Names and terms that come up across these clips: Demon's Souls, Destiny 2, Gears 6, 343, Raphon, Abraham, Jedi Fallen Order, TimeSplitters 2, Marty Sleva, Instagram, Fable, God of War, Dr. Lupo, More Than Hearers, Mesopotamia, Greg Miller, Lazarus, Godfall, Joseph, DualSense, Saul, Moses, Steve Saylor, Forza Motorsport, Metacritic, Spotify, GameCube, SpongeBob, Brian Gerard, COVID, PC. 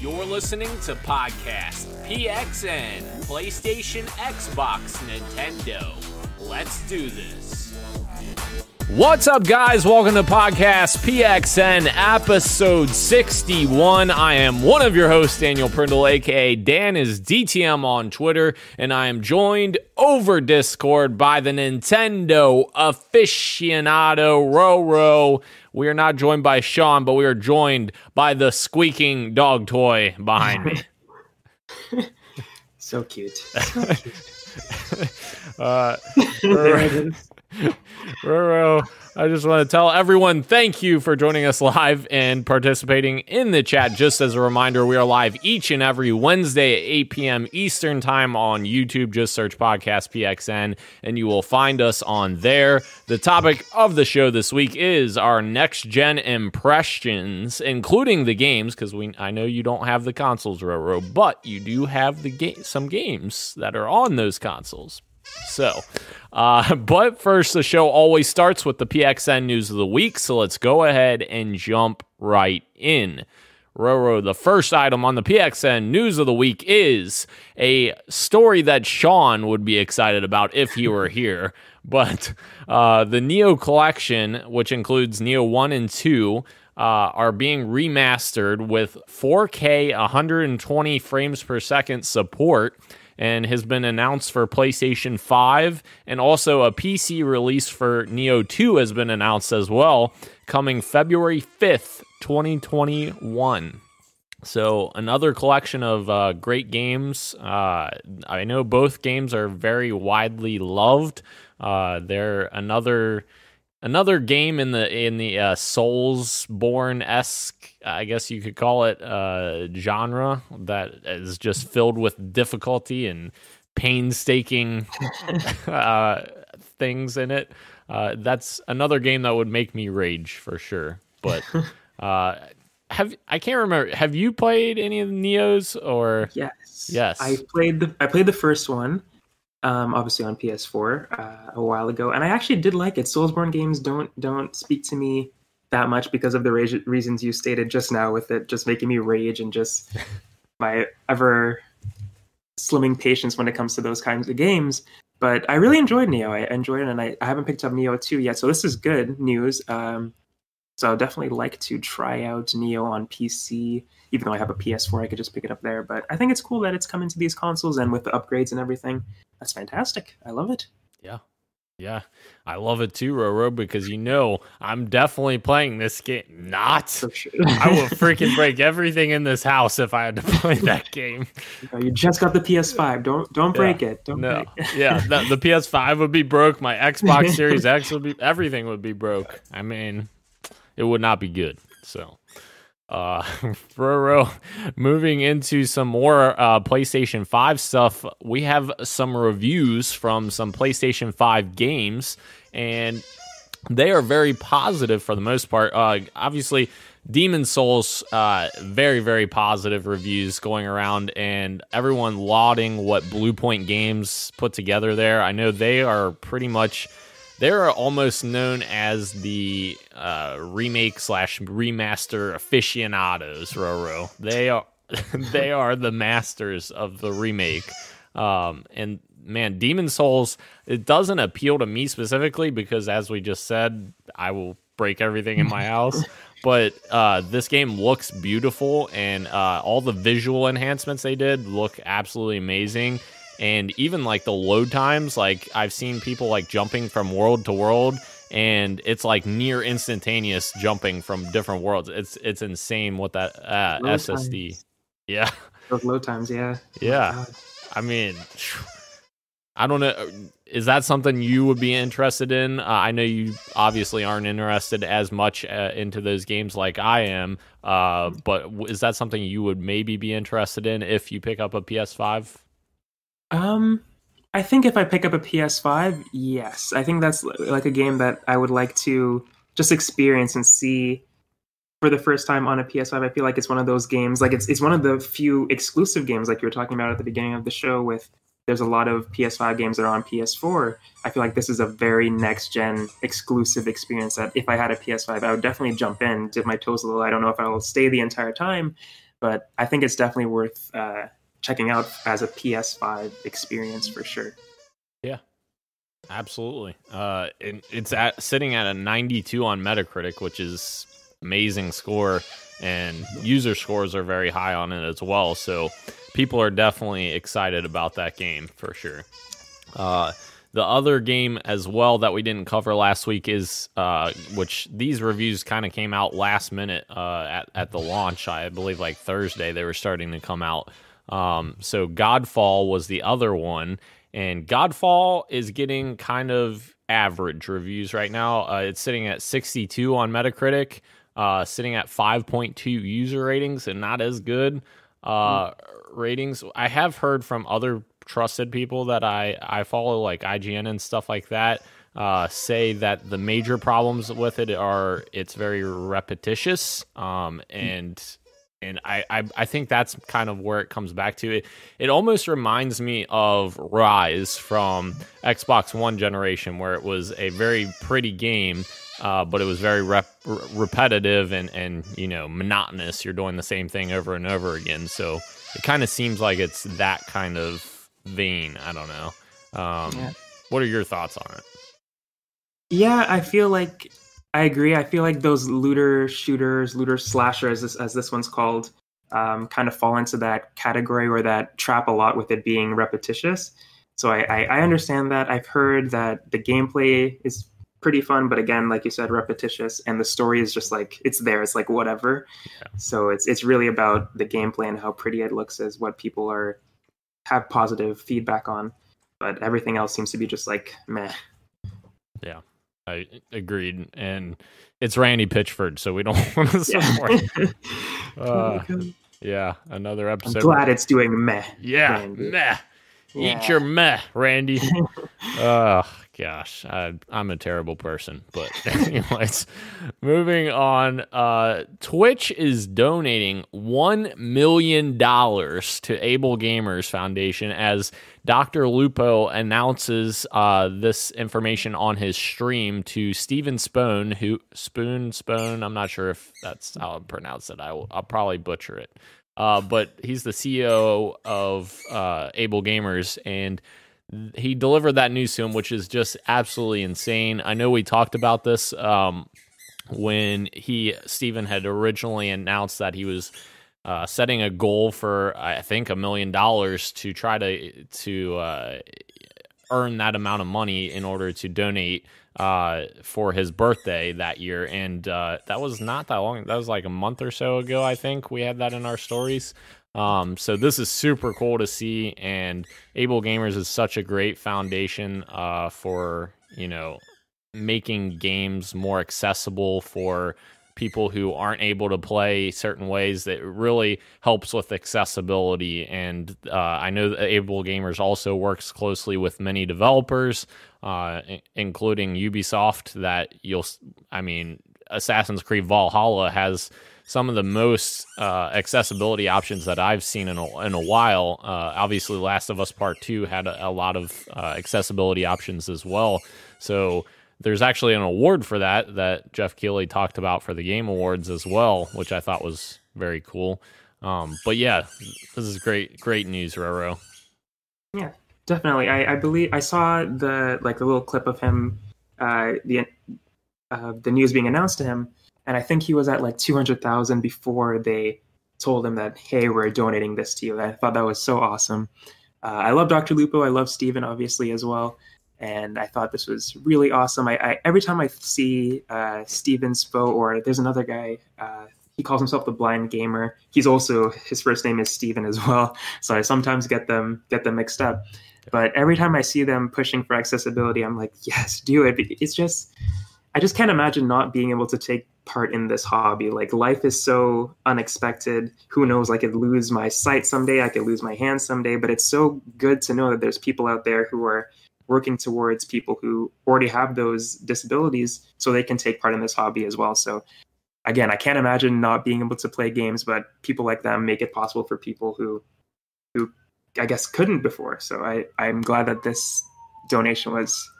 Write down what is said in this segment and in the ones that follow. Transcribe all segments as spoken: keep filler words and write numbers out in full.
You're listening to Podcast P X N, PlayStation, Xbox, Nintendo. Let's do this. What's up, guys? Welcome to Podcast P X N, episode sixty-one. I am one of your hosts, Daniel Prindle, a k a. Dan is D T M on Twitter, and I am joined over Discord by the Nintendo aficionado, Roro. We are not joined by Sean, but we are joined by the squeaking dog toy behind me. So cute. So cute. uh, Roro, Roro, I just want to tell everyone thank you for joining us live and participating in the chat. Just as a reminder, we are live each and every Wednesday at eight p.m. Eastern Time on YouTube. Just search Podcast P X N, and you will find us on there. The topic of the show this week is our next-gen impressions, including the games, because we I know you don't have the consoles, Roro, but you do have the ga- some games that are on those consoles. So, uh, but first, the show always starts with the P X N News of the Week, so let's go ahead and jump right in. Roro, the first item on the P X N News of the Week is a story that Sean would be excited about if he were here. But uh, the Nioh collection, which includes Nioh one and two, uh, are being remastered with four K one hundred twenty frames per second support and has been announced for PlayStation five, and also a P C release for Nioh two has been announced as well, coming February fifth, twenty twenty-one. So another collection of uh, great games. Uh, I know both games are very widely loved. Uh, they're another another game in the in the uh, Soulsborne-esque, I guess you could call it, uh, genre that is just filled with difficulty and painstaking uh, things in it. Uh, that's another game that would make me rage for sure. But uh, have I can't remember. Have you played any of the Neohs? Or yes, yes, I played the I played the first one. Um, obviously on P S four uh, a while ago, and I actually did like it. Soulsborne games don't don't speak to me that much because of the re- reasons you stated just now, with it just making me rage and just my ever slimming patience when it comes to those kinds of games. But I really enjoyed Nioh. I enjoyed it, and I, I haven't picked up Nioh two yet, so this is good news. Um, so I'll definitely like to try out Nioh on P C. Even though I have a P S four, I could just pick it up there. But I think it's cool that it's coming to these consoles, and with the upgrades and everything, that's fantastic. I love it. Yeah. Yeah. I love it too, Roro, because you know I'm definitely playing this game. Not. For sure. I will freaking break everything in this house if I had to play that game. No, you just got the P S five. Don't don't break yeah. it. Don't no. break it. Yeah. The, the P S five would be broke. My Xbox Series X would be, everything would be broke. I mean, it would not be good. So Uh, Roro, moving into some more uh, PlayStation five stuff, we have some reviews from some PlayStation five games, and they are very positive for the most part. Uh, obviously, Demon's Souls, uh, very, very positive reviews going around, and everyone lauding what Bluepoint Games put together there. I know they are pretty much... They're almost known as the uh, remake slash remaster aficionados, Roro. They are they are the masters of the remake. Um, and man, Demon's Souls, it doesn't appeal to me specifically because, as we just said, I will break everything in my house. But uh, this game looks beautiful, and uh, all the visual enhancements they did look absolutely amazing. And even like the load times, like I've seen people like jumping from world to world, and it's like near instantaneous jumping from different worlds. It's it's insane what that uh, S S D. Times. Yeah. Those load times, yeah. Yeah. Oh, I mean, I don't know. Is that something you would be interested in? Uh, I know you obviously aren't interested as much uh, into those games like I am, uh, but is that something you would maybe be interested in if you pick up a P S five? Um, I think if I pick up a P S five, yes. I think that's like a game that I would like to just experience and see for the first time on a P S five. I feel like it's one of those games, like it's it's one of the few exclusive games, like you were talking about at the beginning of the show, with there's a lot of P S five games that are on P S four. I feel like this is a very next-gen exclusive experience that if I had a P S five, I would definitely jump in, dip my toes a little. I don't know if I will stay the entire time, but I think it's definitely worth uh, checking out as a P S five experience for sure. Yeah, absolutely. Uh, it, it's at, sitting at a ninety-two on Metacritic, which is amazing score, and user scores are very high on it as well. So people are definitely excited about that game for sure. Uh, the other game as well that we didn't cover last week is, uh, which these reviews kind of came out last minute uh, at, at the launch. I believe like Thursday they were starting to come out. Um, so Godfall was the other one, and Godfall is getting kind of average reviews right now. Uh, it's sitting at sixty-two on Metacritic, uh, sitting at five point two user ratings, and not as good uh, ratings. I have heard from other trusted people that I, I follow, like I G N and stuff like that, uh, say that the major problems with it are it's very repetitious, um, and... And I, I I think that's kind of where it comes back to. It it almost reminds me of Rise from Xbox One generation, where it was a very pretty game, uh, but it was very rep- repetitive and, and, you know, monotonous. You're doing the same thing over and over again. So it kind of seems like it's that kind of vein. I don't know. Um, yeah. What are your thoughts on it? Yeah, I feel like... I agree. I feel like those looter shooters, looter slashers, as this, as this one's called, um, kind of fall into that category or that trap a lot with it being repetitious. So I, I, I understand that. I've heard that the gameplay is pretty fun, but again, like you said, repetitious, and the story is just like, it's there. It's like whatever. Yeah. So it's it's really about the gameplay and how pretty it looks is what people are have positive feedback on. But everything else seems to be just like meh. Yeah. I agreed, and it's Randy Pitchford, so we don't want to support him. Yeah. Uh, yeah, another episode. I'm glad it's doing meh. Yeah, Randy. Meh. Yeah. Eat your meh, Randy. Oh, uh, gosh, I, I'm a terrible person. But anyways, moving on. Uh, Twitch is donating one million dollars to Able Gamers Foundation as Doctor Lupo announces uh, this information on his stream to Steven Spohn, who Spoon Spoon. I'm not sure if that's how I pronounce it. I will, I'll probably butcher it. Uh, but he's the C E O of uh, Able Gamers, and he delivered that news to him, which is just absolutely insane. I know we talked about this um, when he Steven had originally announced that he was. Uh, setting a goal for, I think, a million dollars to try to to uh, earn that amount of money in order to donate uh, for his birthday that year. And uh, that was not that long. That was like a month or so ago, I think. We had that in our stories. Um, so this is super cool to see. And Able Gamers is such a great foundation uh, for, you know, making games more accessible for people who aren't able to play certain ways. That really helps with accessibility. And uh, I know that Able Gamers also works closely with many developers, uh, including Ubisoft, that you'll, I mean, Assassin's Creed Valhalla has some of the most uh, accessibility options that I've seen in a, in a while. Uh, obviously, Last of Us Part two had a, a lot of uh, accessibility options as well. So there's actually an award for that that Jeff Keighley talked about for the Game Awards as well, which I thought was very cool. Um, but yeah, this is great, great news, Roro. Yeah, definitely. I, I believe I saw the like the little clip of him, uh, the uh, the news being announced to him, and I think he was at like two hundred thousand before they told him that, hey, we're donating this to you. I thought that was so awesome. Uh, I love Doctor Lupo. I love Steven, obviously, as well. And I thought this was really awesome. I, I every time I see uh, Steven Spohn, or there's another guy, uh, he calls himself the Blind Gamer. He's also, his first name is Steven as well. So I sometimes get them get them mixed up. But every time I see them pushing for accessibility, I'm like, yes, do it. It's just, I just can't imagine not being able to take part in this hobby. Like, life is so unexpected. Who knows? I could lose my sight someday. I could lose my hand someday. But it's so good to know that there's people out there who are working towards people who already have those disabilities so they can take part in this hobby as well. So again, I can't imagine not being able to play games, but people like them make it possible for people who, who I guess couldn't before. So I, I'm glad that this donation was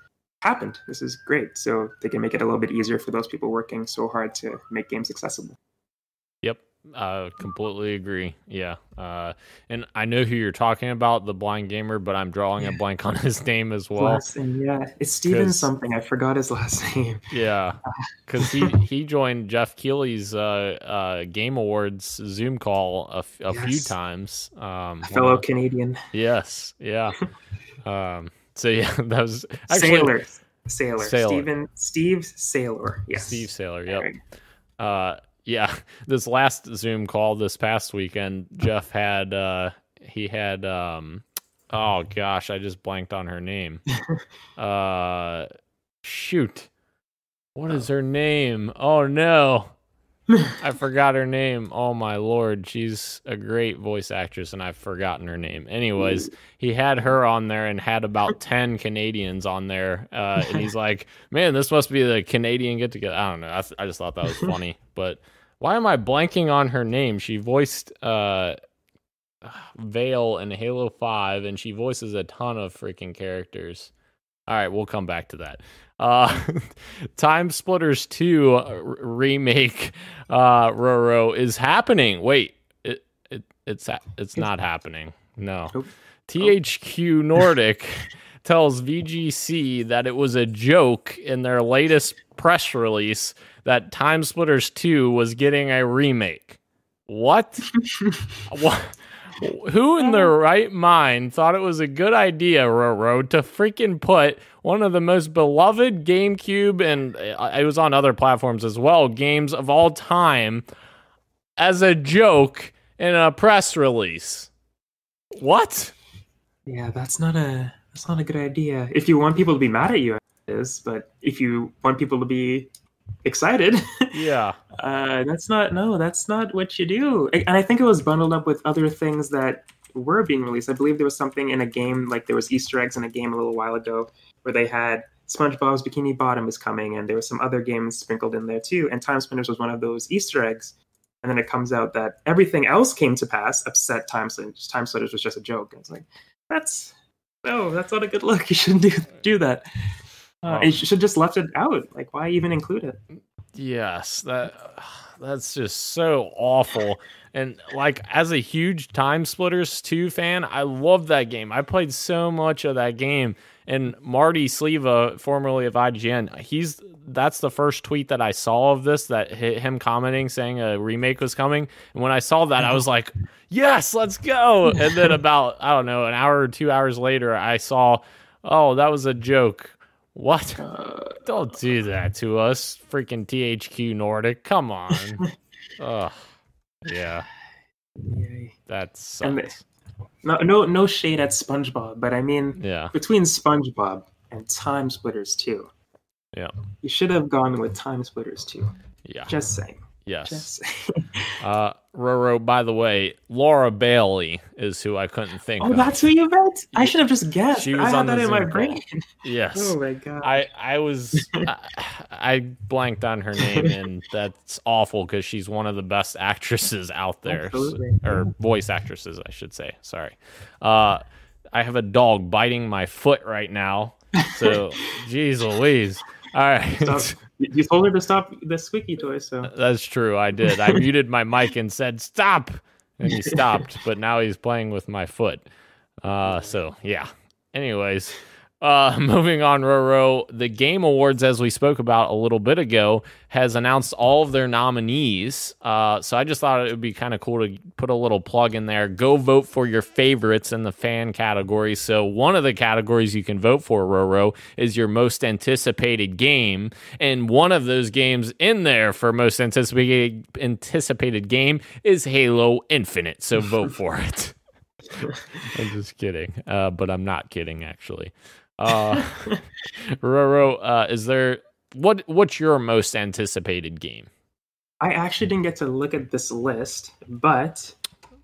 happened. This is great. So they can make it a little bit easier for those people working so hard to make games accessible. Yep. Uh, completely agree. Yeah. Uh, and I know who you're talking about, the blind gamer, but I'm drawing a blank on his name as well. Last name, yeah, it's Steven something. I forgot his last name. Yeah, because he, he joined Jeff Keighley's uh, uh, Game Awards Zoom call a, a yes. few times. Um, a fellow wow. Canadian. Yes. Yeah. um. So yeah, that was actually Saylor. Saylor. Steven. Steve Saylor. Yes. Steve Saylor. Yep. Uh. Yeah, this last Zoom call this past weekend, Jeff had, uh, he had, um, oh gosh, I just blanked on her name. Uh, shoot. What is her name? Oh no. I forgot her name. Oh my Lord. She's a great voice actress and I've forgotten her name. Anyways, he had her on there and had about ten Canadians on there. Uh, and he's like, man, this must be the Canadian get together. I don't know. I, th- I just thought that was funny, but why am I blanking on her name? She voiced uh, Vale in Halo five, and she voices a ton of freaking characters. All right, we'll come back to that. Uh, TimeSplitters two r- remake uh, Roro is happening. Wait, it, it it's ha- it's not happening. No. Oop. T H Q Nordic tells V G C that it was a joke in their latest press release that TimeSplitters two was getting a remake. What? What? Who in their right mind thought it was a good idea, Roro, to freaking put one of the most beloved GameCube, and it was on other platforms as well, games of all time, as a joke in a press release? What? Yeah, that's not a that's not a good idea. If you want people to be mad at you, it is, but if you want people to be excited, yeah, uh that's not no that's not what you do. And I think it was bundled up with other things that were being released. I believe there was something in a game, like there was Easter eggs in a game a little while ago where they had SpongeBob's Bikini Bottom is coming, and there was some other games sprinkled in there too, and TimeSplitters was one of those Easter eggs. And then it comes out that everything else came to pass upset TimeSplitters. TimeSplitters was just a joke. And it's like, that's no that's not a good look. You shouldn't do, do that. Uh, it should just left it out. Like, why even include it? Yes, that that's just so awful. And like, as a huge TimeSplitters two fan, I love that game. I played so much of that game. And Marty Sleva, formerly of I G N, he's that's the first tweet that I saw of this, that hit him commenting saying a remake was coming. And when I saw that, I was like, yes, let's go. And then about I don't know an hour or two hours later, I saw, oh, that was a joke. What? Uh, Don't do that to us, freaking T H Q Nordic. Come on. Ugh. Yeah. Yay. That sucks. No, no, no shade at SpongeBob, but I mean, yeah. Between SpongeBob and TimeSplitters two, yeah, you should have gone with TimeSplitters two. Yeah. Just saying. Yes. Just saying. uh, Roro, by the way, Laura Bailey is who I couldn't think oh, of. Oh, that's who you bet? I should have just guessed. She was I had on that in Zoom my call. brain. Yes. Oh, my God. I, I was... I, I blanked on her name, and that's awful because she's one of the best actresses out there. Absolutely. Or voice actresses, I should say. Sorry. Uh, I have a dog biting my foot right now, so geez Louise. All right. Stop. You told her to stop the squeaky toy, so... That's true, I did. I muted my mic and said, stop! And he stopped, but now he's playing with my foot. Uh, so, yeah. Anyways, uh, moving on, Roro. The Game Awards, as we spoke about a little bit ago, has announced all of their nominees. Uh, so I just thought it would be kind of cool to put a little plug in there. Go vote for your favorites in the fan category. So one of the categories you can vote for, Roro, is your most anticipated game. And one of those games in there for most anticipated anticipated game is Halo Infinite. So vote for it. I'm just kidding. Uh, but I'm not kidding, actually. Uh, Roro, uh, is there... What what's your most anticipated game? I actually didn't get to look at this list, but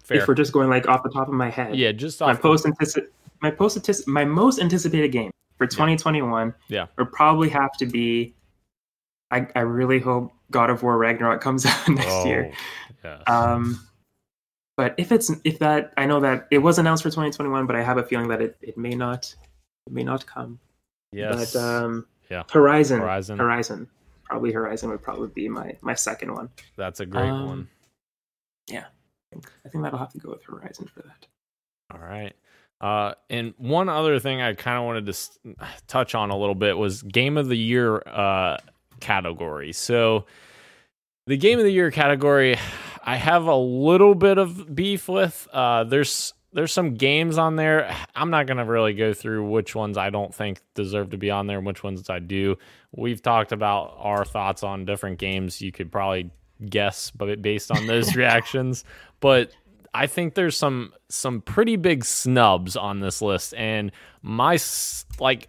Fair. If we're just going like off the top of my head, yeah, just off my post antici- my post antici- my most anticipated game for twenty twenty-one, yeah, would probably have to be. I I really hope God of War Ragnarok comes out next oh, year. Yes. Um, but if it's if that I know that it was announced for twenty twenty-one, but I have a feeling that it, it may not it may not come. Yes. But, um, Yeah. Horizon, Horizon, Horizon, probably Horizon would probably be my, my second one. That's a great um, one. yeah, I think, I think that'll have to go with Horizon for that. All right. Uh, and one other thing I kind of wanted to s- touch on a little bit was Game of the Year uh, category. So the Game of the Year category, I have a little bit of beef with. Uh, there's there's some games on there. I'm not going to really go through which ones I don't think deserve to be on there and which ones I do. We've talked about our thoughts on different games. You could probably guess but based on those reactions. But I think there's some some pretty big snubs on this list, and my like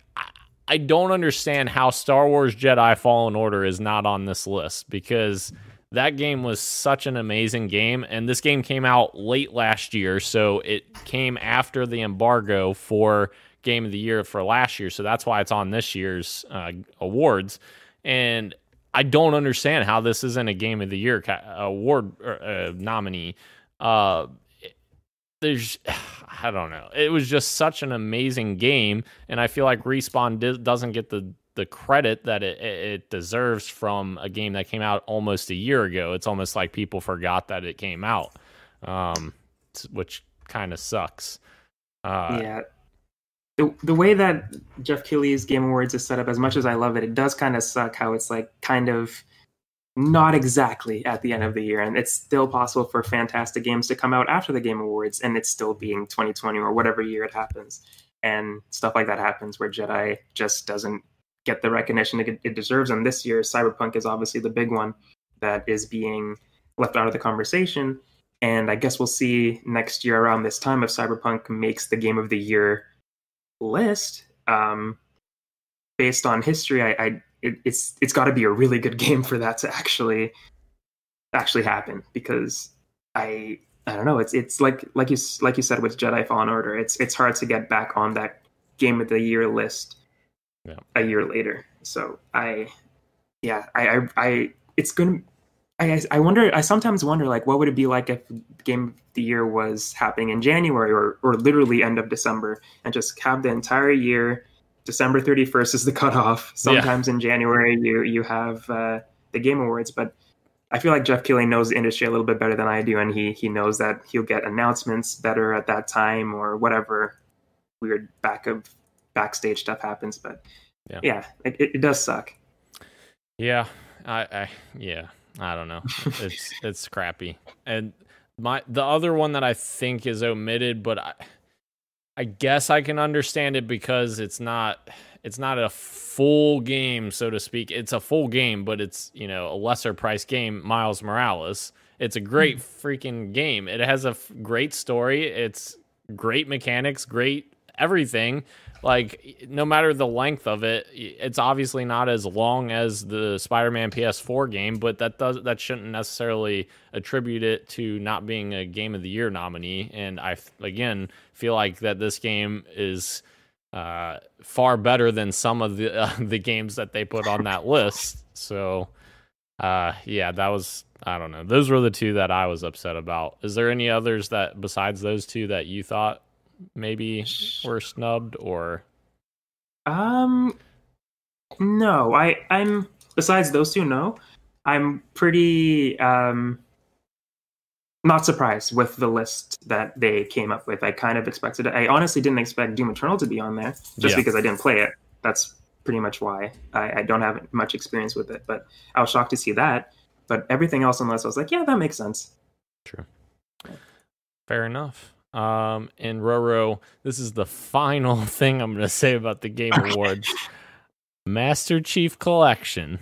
I don't understand how Star Wars Jedi Fallen Order is not on this list, because that game was such an amazing game, and this game came out late last year, so it came after the embargo for Game of the Year for last year, so that's why it's on this year's uh, awards. And I don't understand how this isn't a Game of the Year award or, uh, nominee. Uh, there's, I don't know. It was just such an amazing game, and I feel like Respawn di- doesn't get the, the credit that it, it deserves from a game that came out almost a year ago. It's almost like people forgot that it came out, um, which kind of sucks. Uh, yeah. The, the way that Jeff Keighley's Game Awards is set up, as much as I love it, it does kind of suck how it's like kind of not exactly at the end of the year, and it's still possible for fantastic games to come out after the Game Awards and it's still being twenty twenty or whatever year it happens, and stuff like that happens where Jedi just doesn't get the recognition it, it deserves. And this year Cyberpunk is obviously the big one that is being left out of the conversation, and I guess we'll see next year around this time if Cyberpunk makes the Game of the Year list. Um, based on history, I, I it, it's it's got to be a really good game for that to actually actually happen, because I I don't know, it's it's like like you like you said with Jedi Fallen Order, it's it's hard to get back on that Game of the Year list yeah. a year later. So I yeah I I, I it's gonna I I wonder I sometimes wonder like what would it be like if Game of the Year was happening in January or or literally end of December, and just have the entire year. December thirty-first is the cutoff. Sometimes yeah. in January you you have uh, the Game Awards, but I feel like Jeff Keighley knows the industry a little bit better than I do, and he he knows that he'll get announcements better at that time or whatever weird back of backstage stuff happens. But yeah, yeah it, it does suck. Yeah, I, I yeah. I don't know. It's it's crappy. And my the other one that I think is omitted, but I I guess I can understand it because it's not it's not a full game, so to speak. It's a full game, but it's, you know, a lesser priced game, Miles Morales. It's a great freaking game. It has a f- great story. It's great mechanics, great everything. Like, no matter the length of it, it's obviously not as long as the Spider-Man P S four game, but that does that shouldn't necessarily attribute it to not being a Game of the Year nominee. And I, again, feel like that this game is uh, far better than some of the uh, the games that they put on that list. So, uh, yeah, that was, I don't know. Those were the two that I was upset about. Is there any others that, besides those two, that you thought maybe were snubbed? Or um no i i'm besides those two no i'm pretty um not surprised with the list that they came up with. I kind of expected it. I honestly didn't expect Doom Eternal to be on there, just yeah. because I didn't play it. That's pretty much why. I, I don't have much experience with it, but I was shocked to see that. But everything else on the list, I was like, yeah, that makes sense. True. Fair enough. Um, and Roro, this is the final thing I'm going to say about the Game Awards. Master Chief Collection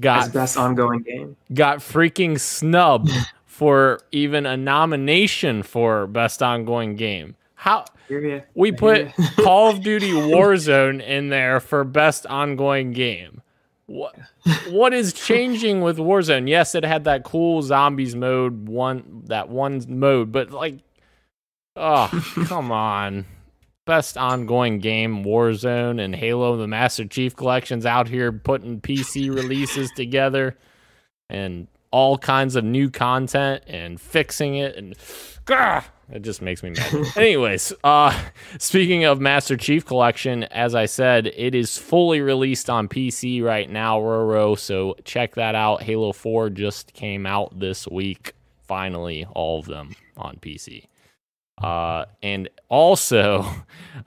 got his best ongoing game. Got freaking snubbed for even a nomination for best ongoing game. How we put Call of Duty Warzone in there for best ongoing game. What what is changing with Warzone? Yes, it had that cool zombies mode, one that one mode, but like, oh, come on. Best ongoing game, Warzone, and Halo, the Master Chief Collection's out here putting P C releases together and all kinds of new content and fixing it, and grah, it just makes me mad. Anyways, uh, speaking of Master Chief Collection, as I said, it is fully released on P C right now, Roro, so check that out. Halo four just came out this week finally all of them on P C. Uh, and also,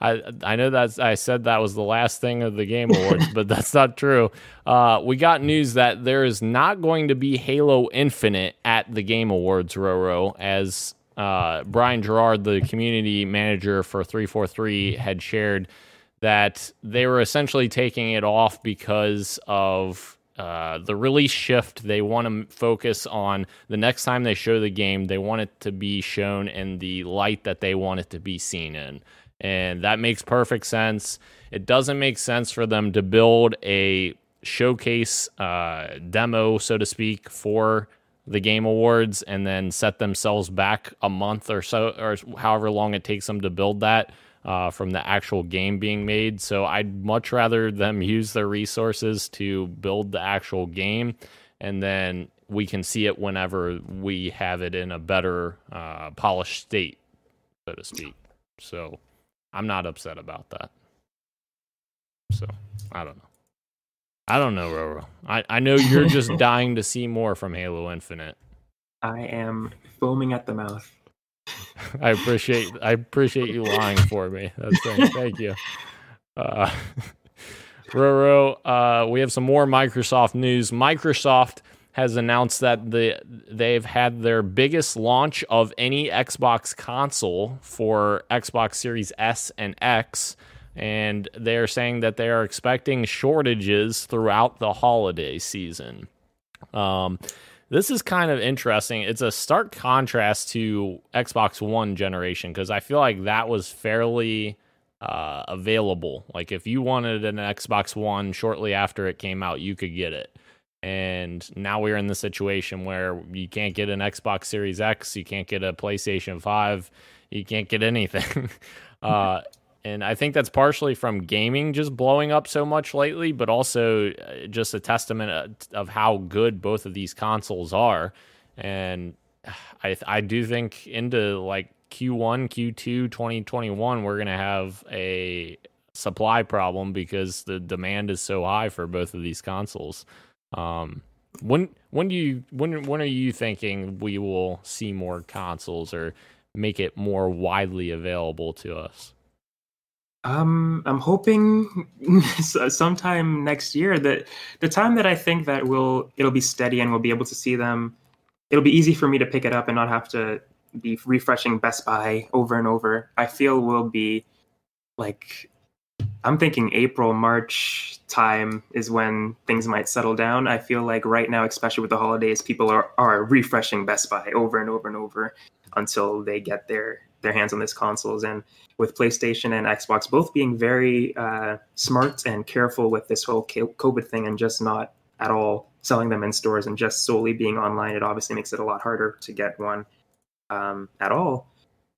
I I know that I said that was the last thing of the Game Awards, but that's not true. Uh, we got news that there is not going to be Halo Infinite at the Game Awards, Roro, as uh, Brian Gerard, the community manager for three forty-three, had shared that they were essentially taking it off because of uh, the release shift. They want to focus on the next time they show the game, they want it to be shown in the light that they want it to be seen in. And that makes perfect sense. It doesn't make sense for them to build a showcase uh, demo, so to speak, for the Game Awards and then set themselves back a month or so, or however long it takes them to build that. Uh, from the actual game being made. So I'd much rather them use their resources to build the actual game, and then we can see it whenever we have it in a better uh, polished state, so to speak. So I'm not upset about that. So I don't know. I don't know, Roro. I, I know you're just dying to see more from Halo Infinite. I am foaming at the mouth. I appreciate I appreciate you lying for me. That's right. Thank you. Uh, Roro, uh, we have some more Microsoft news. Microsoft has announced that the they've had their biggest launch of any Xbox console for Xbox Series S and X, and they're saying that they are expecting shortages throughout the holiday season. Um This is kind of interesting. It's a stark contrast to Xbox One generation, because I feel like that was fairly uh, available. Like, if you wanted an Xbox One shortly after it came out, you could get it. And now we're in the situation where you can't get an Xbox Series X, you can't get a PlayStation five, you can't get anything. uh, and I think that's partially from gaming just blowing up so much lately, but also just a testament of how good both of these consoles are. And I I do think into like Q one, Q two, twenty twenty-one, we're going to have a supply problem because the demand is so high for both of these consoles. Um, when when do you when when are you thinking we will see more consoles or make it more widely available to us? Um, I'm hoping sometime next year. That the time that I think that we'll it'll be steady and we'll be able to see them. It'll be easy for me to pick it up and not have to be refreshing Best Buy over and over. I feel will be like I'm thinking April, March time is when things might settle down. I feel like right now, especially with the holidays, people are, are refreshing Best Buy over and over and over until they get their their hands on these consoles. And with PlayStation and Xbox both being very uh, smart and careful with this whole COVID thing and just not at all selling them in stores and just solely being online, it obviously makes it a lot harder to get one um, at all.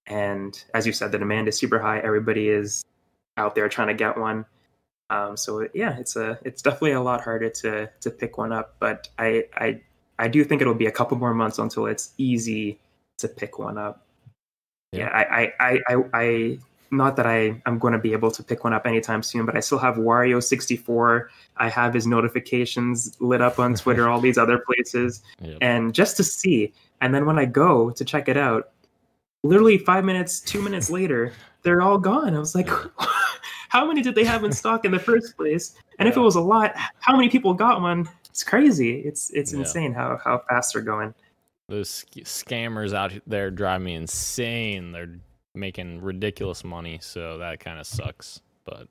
And as you said, the demand is super high. Everybody is out there trying to get one. Um, so yeah, it's a it's definitely a lot harder to to pick one up. But I I I do think it'll be a couple more months until it's easy to pick one up. Yeah, I, I, I, I, not that I, I'm going to be able to pick one up anytime soon, but I still have Wario sixty-four. I have his notifications lit up on Twitter, all these other places, yep. And just to see. And then when I go to check it out, literally five minutes, two minutes later, they're all gone. I was like, how many did they have in stock in the first place? And yeah. If it was a lot, how many people got one? It's crazy. It's it's yeah. insane how, how fast they're going. Those scammers out there drive me insane. They're making ridiculous money, so that kind of sucks. But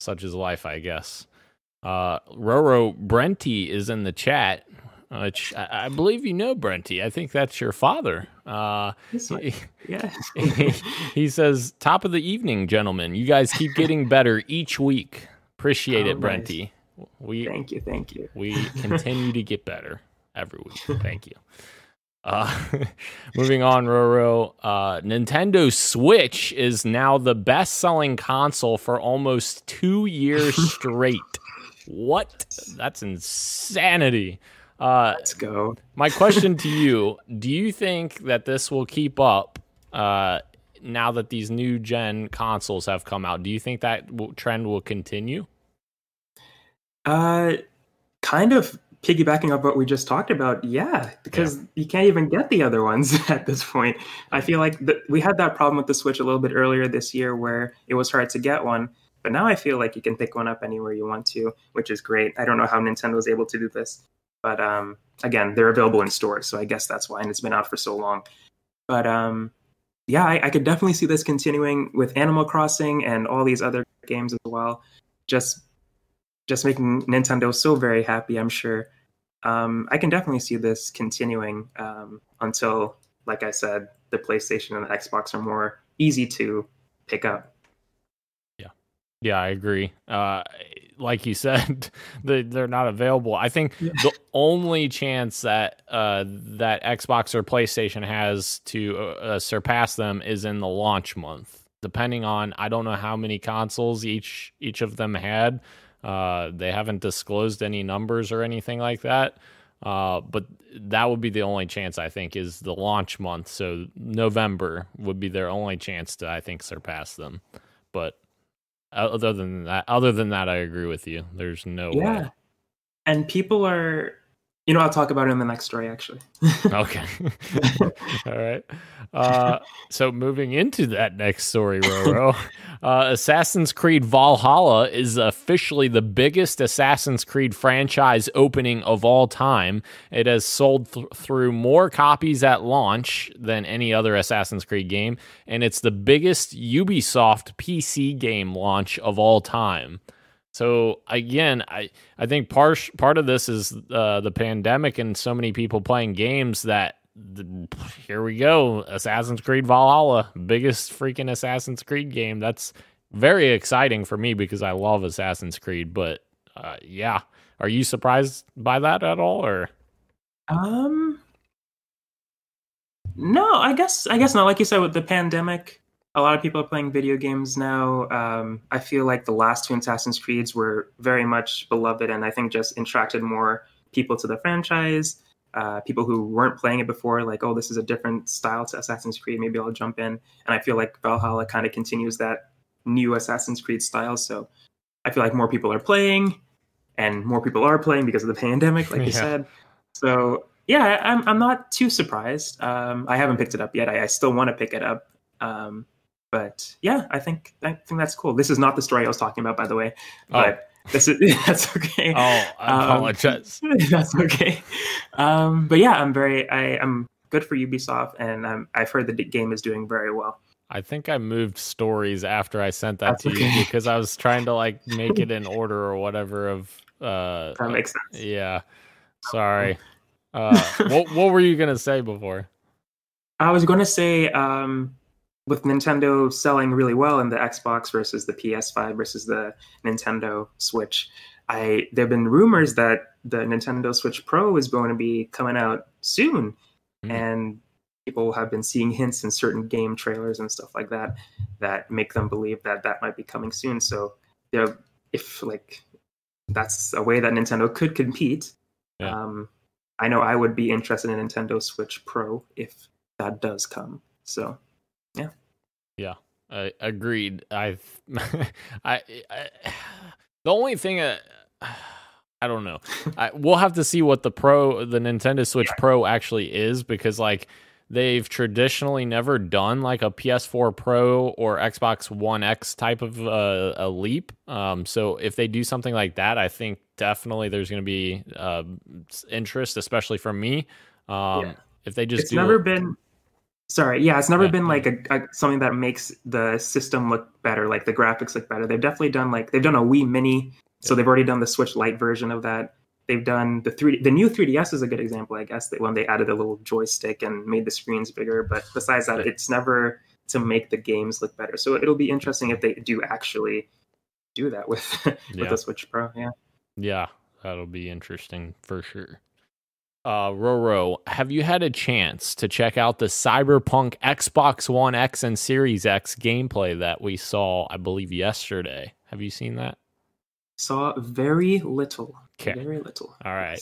such is life, I guess. Uh, Roro Brenty is in the chat, which I, I believe you know, Brenty. I think that's your father. Uh, he, yeah. he, he says, top of the evening, gentlemen. You guys keep getting better each week. Appreciate oh, it, Brenty. Nice. We, thank you, thank you. We continue to get better every week. Thank you. Uh, moving on, Roro, uh, Nintendo Switch is now the best-selling console for almost two years straight. What? That's insanity. Uh, Let's go. My question to you, do you think that this will keep up uh, now that these new-gen consoles have come out? Do you think that w- trend will continue? Uh, kind of piggybacking off what we just talked about, yeah, because yeah. you can't even get the other ones at this point. I feel like the, we had that problem with the Switch a little bit earlier this year where it was hard to get one. But now I feel like you can pick one up anywhere you want to, which is great. I don't know how Nintendo is able to do this. But um, again, they're available in stores, so I guess that's why. And it's been out for so long. But um, yeah, I, I could definitely see this continuing with Animal Crossing and all these other games as well. Just... Just making Nintendo so very happy, I'm sure. Um, I can definitely see this continuing um, until, like I said, the PlayStation and the Xbox are more easy to pick up. Yeah, yeah, I agree. Uh, like you said, they, they're not available. I think yeah. the only chance that uh, that Xbox or PlayStation has to uh, surpass them is in the launch month. Depending on, I don't know how many consoles each each of them had. Uh, they haven't disclosed any numbers or anything like that, uh, but that would be the only chance, I think, is the launch month. So November would be their only chance to, I think, surpass them. But other than that, other than that, I agree with you. There's no yeah. way. And people are, you know, I'll talk about it in the next story, actually. Okay. All right. Uh, so moving into that next story, Roro. Uh, Assassin's Creed Valhalla is officially the biggest Assassin's Creed franchise opening of all time. It has sold th- through more copies at launch than any other Assassin's Creed game, and it's the biggest Ubisoft P C game launch of all time. So again, I, I think part, part of this is uh, the pandemic and so many people playing games that here we go. Assassin's Creed Valhalla, biggest freaking Assassin's Creed game. That's very exciting for me because I love Assassin's Creed, but uh, yeah. Are you surprised by that at all? Or um, no, I guess, I guess not. Like you said, with the pandemic, a lot of people are playing video games now. Um, I feel like the last two Assassin's Creeds were very much beloved and I think just attracted more people to the franchise. Uh, people who weren't playing it before, like, oh, this is a different style to Assassin's Creed. Maybe I'll jump in. And I feel like Valhalla kind of continues that new Assassin's Creed style. So I feel like more people are playing and more people are playing because of the pandemic, like yeah. you said. So, yeah, I'm I'm not too surprised. Um, I haven't picked it up yet. I, I still want to pick it up. Um, but, yeah, I think I think that's cool. This is not the story I was talking about, by the way. But. Oh. That's, that's okay. Oh, I apologize. Um, that's okay. Um, but yeah, I'm very, I, I'm good for Ubisoft, and I'm, I've heard the game is doing very well. I think I moved stories after I sent that that's to okay. you because I was trying to like make it in order or whatever. Of uh, that makes sense. Yeah. Sorry. Uh, what What were you gonna say before? I was gonna say. Um, With Nintendo selling really well in the Xbox versus the P S five versus the Nintendo Switch, I there have been rumors that the Nintendo Switch Pro is going to be coming out soon. Mm-hmm. And people have been seeing hints in certain game trailers and stuff like that that make them believe that that might be coming soon. So you know, if like that's a way that Nintendo could compete, yeah. um, I know I would be interested in Nintendo Switch Pro if that does come. So... Yeah, yeah, uh, agreed. I've, I, I, the only thing uh, I don't know. I, we'll have to see what the pro, the Nintendo Switch yeah. Pro actually is, because like they've traditionally never done like a P S four Pro or Xbox One X type of uh, a leap. Um, so if they do something like that, I think definitely there's going to be uh, interest, especially from me. Um, yeah. If they just it's do never it, been. Sorry, yeah, it's never yeah, been like a, a something that makes the system look better, like the graphics look better. They've definitely done like they've done a Wii Mini, yeah. so they've already done the Switch Lite version of that. They've done the three D, the new three D S is a good example, I guess, that when they added a little joystick and made the screens bigger. But besides that, it's never to make the games look better. So it'll be interesting if they do actually do that with with yeah. the Switch Pro. Yeah, yeah, that'll be interesting for sure. Uh, Roro, have you had a chance to check out the Cyberpunk Xbox One X and Series X gameplay that we saw, I believe, yesterday? Have you seen that? Saw very little. Okay. Very little. All right.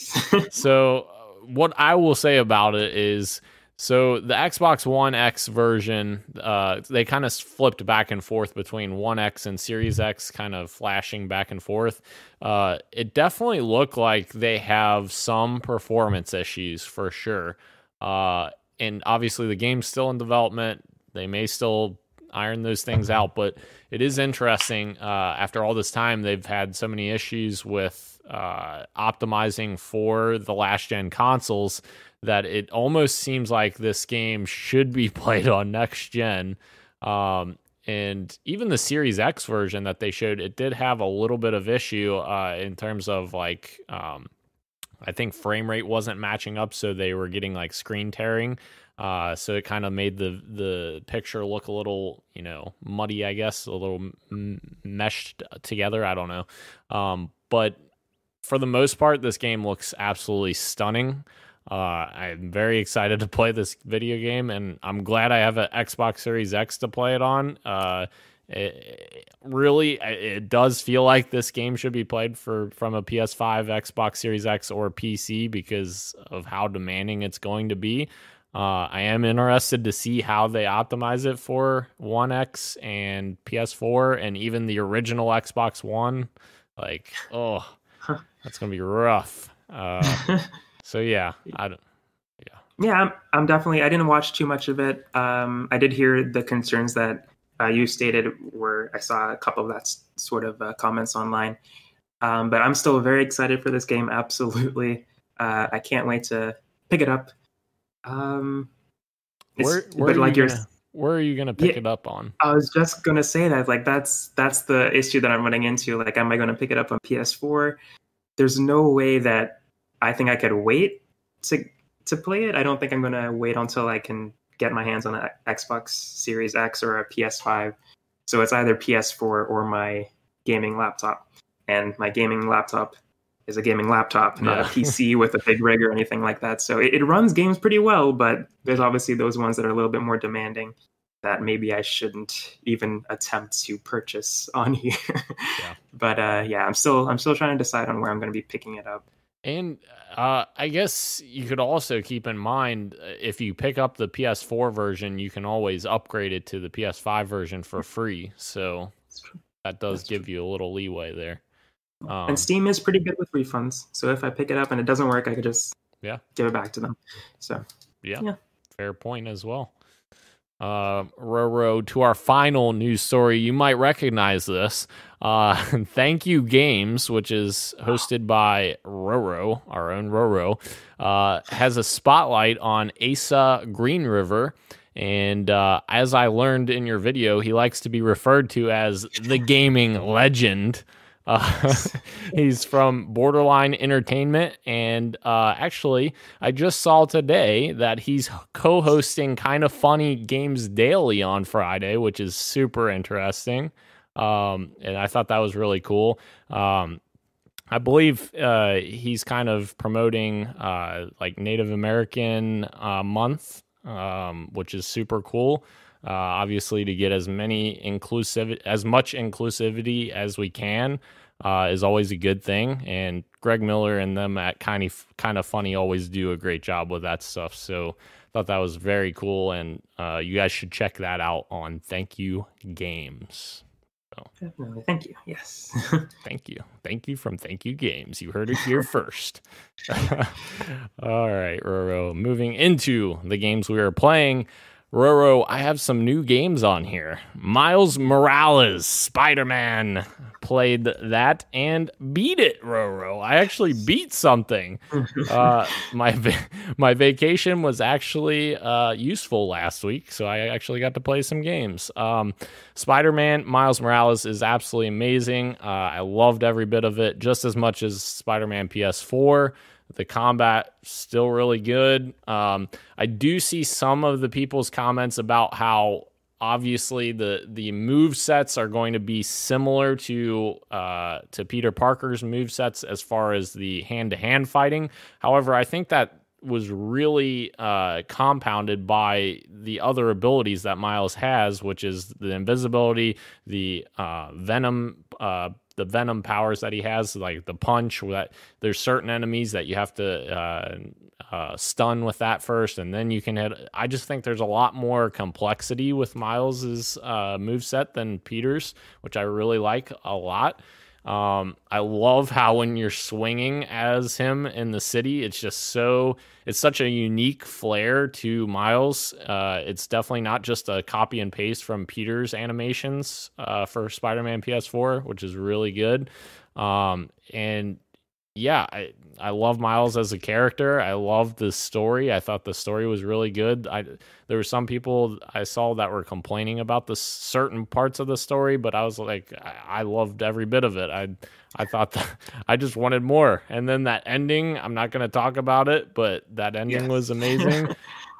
So what I will say about it is So the Xbox One X version, uh, they kind of flipped back and forth between One X and Series X, kind of flashing back and forth. Uh, it definitely looked like they have some performance issues for sure. Uh, and obviously the game's still in development. They may still iron those things out, but it is interesting. Uh, after all this time, they've had so many issues with uh, optimizing for the last gen consoles that it almost seems like this game should be played on next gen. Um, and even the Series X version that they showed, it did have a little bit of issue uh, in terms of like, um, I think frame rate wasn't matching up. So they were getting like screen tearing. Uh, so it kind of made the, the picture look a little, you know, muddy, I guess, a little m- meshed together. I don't know. Um, but for the most part, this game looks absolutely stunning. Uh, I'm very excited to play this video game, and I'm glad I have an Xbox Series X to play it on. Uh, it, it really, it does feel like this game should be played for from a P S five, Xbox Series X, or P C because of how demanding it's going to be. Uh, I am interested to see how they optimize it for One X and P S four, and even the original Xbox One. Like, oh, that's gonna be rough. Uh, So yeah, I don't, yeah, yeah. I'm, I'm definitely. I didn't watch too much of it. Um, I did hear the concerns that uh, you stated. Were I saw a couple of that sort of uh, comments online, um, but I'm still very excited for this game. Absolutely, uh, I can't wait to pick it up. Um, where, where but are like you gonna, where are you gonna pick yeah, it up on? I was just gonna say that. Like that's that's the issue that I'm running into. Like, am I gonna pick it up on P S four? There's no way that. I think I could wait to to play it. I don't think I'm going to wait until I can get my hands on an Xbox Series X or a P S five. So it's either P S four or my gaming laptop. And my gaming laptop is a gaming laptop, not yeah. a P C with a big rig or anything like that. So it, it runs games pretty well, but there's obviously those ones that are a little bit more demanding that maybe I shouldn't even attempt to purchase on here. yeah. But uh, yeah, I'm still I'm still trying to decide on where I'm going to be picking it up. And uh, I guess you could also keep in mind, if you pick up the P S four version, you can always upgrade it to the P S five version for free. So that does That's give true. you a little leeway there. Um, and Steam is pretty good with refunds. So if I pick it up and it doesn't work, I could just yeah. give it back to them. So yeah, yeah. fair point as well. Uh, Roro, to our final news story, you might recognize this. Uh, Thank You Games, which is hosted by Roro, our own Roro, uh, has a spotlight on Asa Green River. And uh, as I learned in your video, he likes to be referred to as the gaming legend. Uh, he's from Borderline Entertainment, and uh, actually, I just saw today that he's co-hosting Kind of Funny Games Daily on Friday, which is super interesting. Um, and I thought that was really cool. Um, I believe uh, he's kind of promoting uh, like Native American uh, Month, um, which is super cool. Uh, obviously, to get as many inclusive, as much inclusivity as we can uh, is always a good thing. And Greg Miller and them at Kind of Kind of Funny always do a great job with that stuff. So thought that was very cool, and uh, you guys should check that out on Thank You Games. So. Definitely, thank you. Yes, thank you, thank you from Thank You Games. You heard it here first. All right, Roro. Moving into the games we are playing. Roro, I have some new games on here. Miles Morales, Spider-Man, played that and beat it, Roro. I actually beat something. Uh, my va- my vacation was actually uh, useful last week, so I actually got to play some games. Um, Spider-Man, Miles Morales is absolutely amazing. Uh, I loved every bit of it, just as much as Spider-Man P S four. The combat still really good. Um, I do see some of the people's comments about how obviously the the move sets are going to be similar to uh, to Peter Parker's move sets as far as the hand to hand fighting. However, I think that was really uh, compounded by the other abilities that Miles has, which is the invisibility, the uh, venom. Uh, the venom powers that he has, like the punch, that there's certain enemies that you have to uh, uh, stun with that first, and then you can hit. I just think there's a lot more complexity with Miles's uh, moveset than Peter's, which I really like a lot. Um, I love how when you're swinging as him in the city, it's just so, it's such a unique flair to Miles. Uh, it's definitely not just a copy and paste from Peter's animations uh, for Spider-Man P S four, which is really good. Um, and yeah, I, I love Miles as a character. I love the story. I thought the story was really good. I, there were some people I saw that were complaining about the certain parts of the story, but I was like, I, I loved every bit of it. I, I thought that I just wanted more. And then that ending, I'm not going to talk about it, but that ending yeah. was amazing.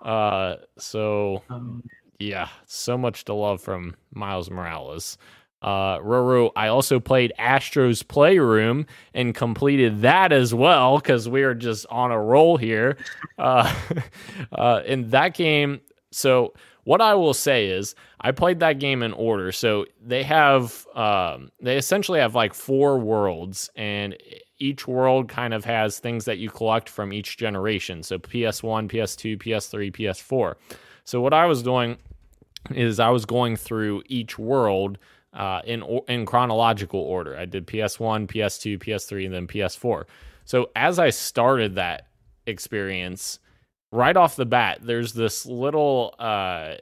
uh, so um, yeah, so much to love from Miles Morales. Uh, Roro, I also played Astro's Playroom and completed that as well, because we are just on a roll here. Uh, uh, in that game, so what I will say is I played that game in order. So they have, um, they essentially have like four worlds, and each world kind of has things that you collect from each generation. So P S one, P S two, P S three, P S four. So what I was doing is I was going through each world Uh, in in chronological order. I did P S one, P S two, P S three, and then P S four. So as I started that experience, right off the bat, there's this little, uh,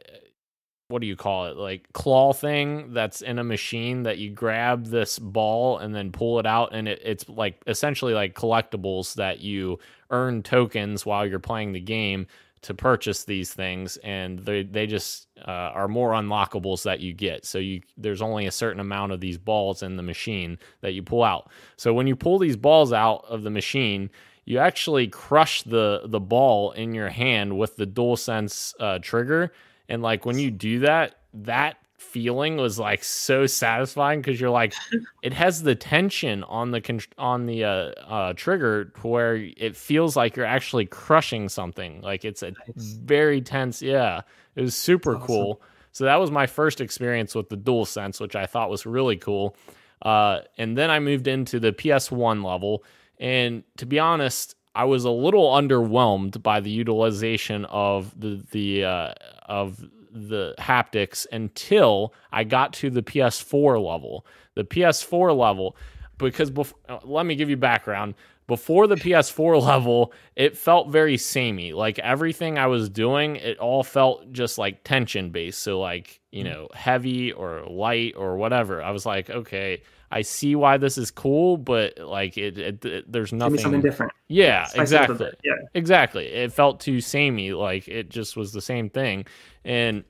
what do you call it, like claw thing that's in a machine that you grab this ball and then pull it out, and it, it's like essentially like collectibles that you earn tokens while you're playing the game to purchase these things, and they they just uh, are more unlockables that you get. So you there's only a certain amount of these balls in the machine that you pull out. So when you pull these balls out of the machine, you actually crush the the ball in your hand with the DualSense uh, trigger. And like when you do that, that feeling was like so satisfying, because you're like, it has the tension on the on the uh, uh trigger where it feels like you're actually crushing something. Like it's a nice. very tense. Yeah, it was super awesome. Cool. So that was my first experience with the DualSense, which I thought was really cool. Uh, and then I moved into the P S one level, and to be honest, I was a little underwhelmed by the utilization of the the uh, of the haptics until I got to the P S four level. The P S four level, because bef- let me give you background. Before the P S four level, it felt very samey. Like everything I was doing, it all felt just like tension based. So like, you know, heavy or light or whatever. I was like, okay, I see why this is cool, but like it, it, it there's nothing something different. Yeah, Spice exactly. Yeah, exactly. It felt too samey. Like it just was the same thing. And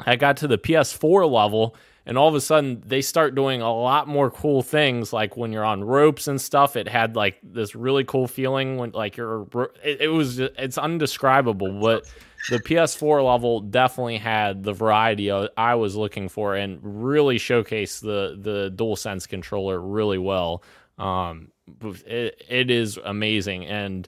I got to the P S four level, and all of a sudden they start doing a lot more cool things. Like when you're on ropes and stuff, it had like this really cool feeling when like you're, it, it was, just, it's undescribable, but the P S four level definitely had the variety I was looking for, and really showcased the, the DualSense controller really well. Um, it, it is amazing. And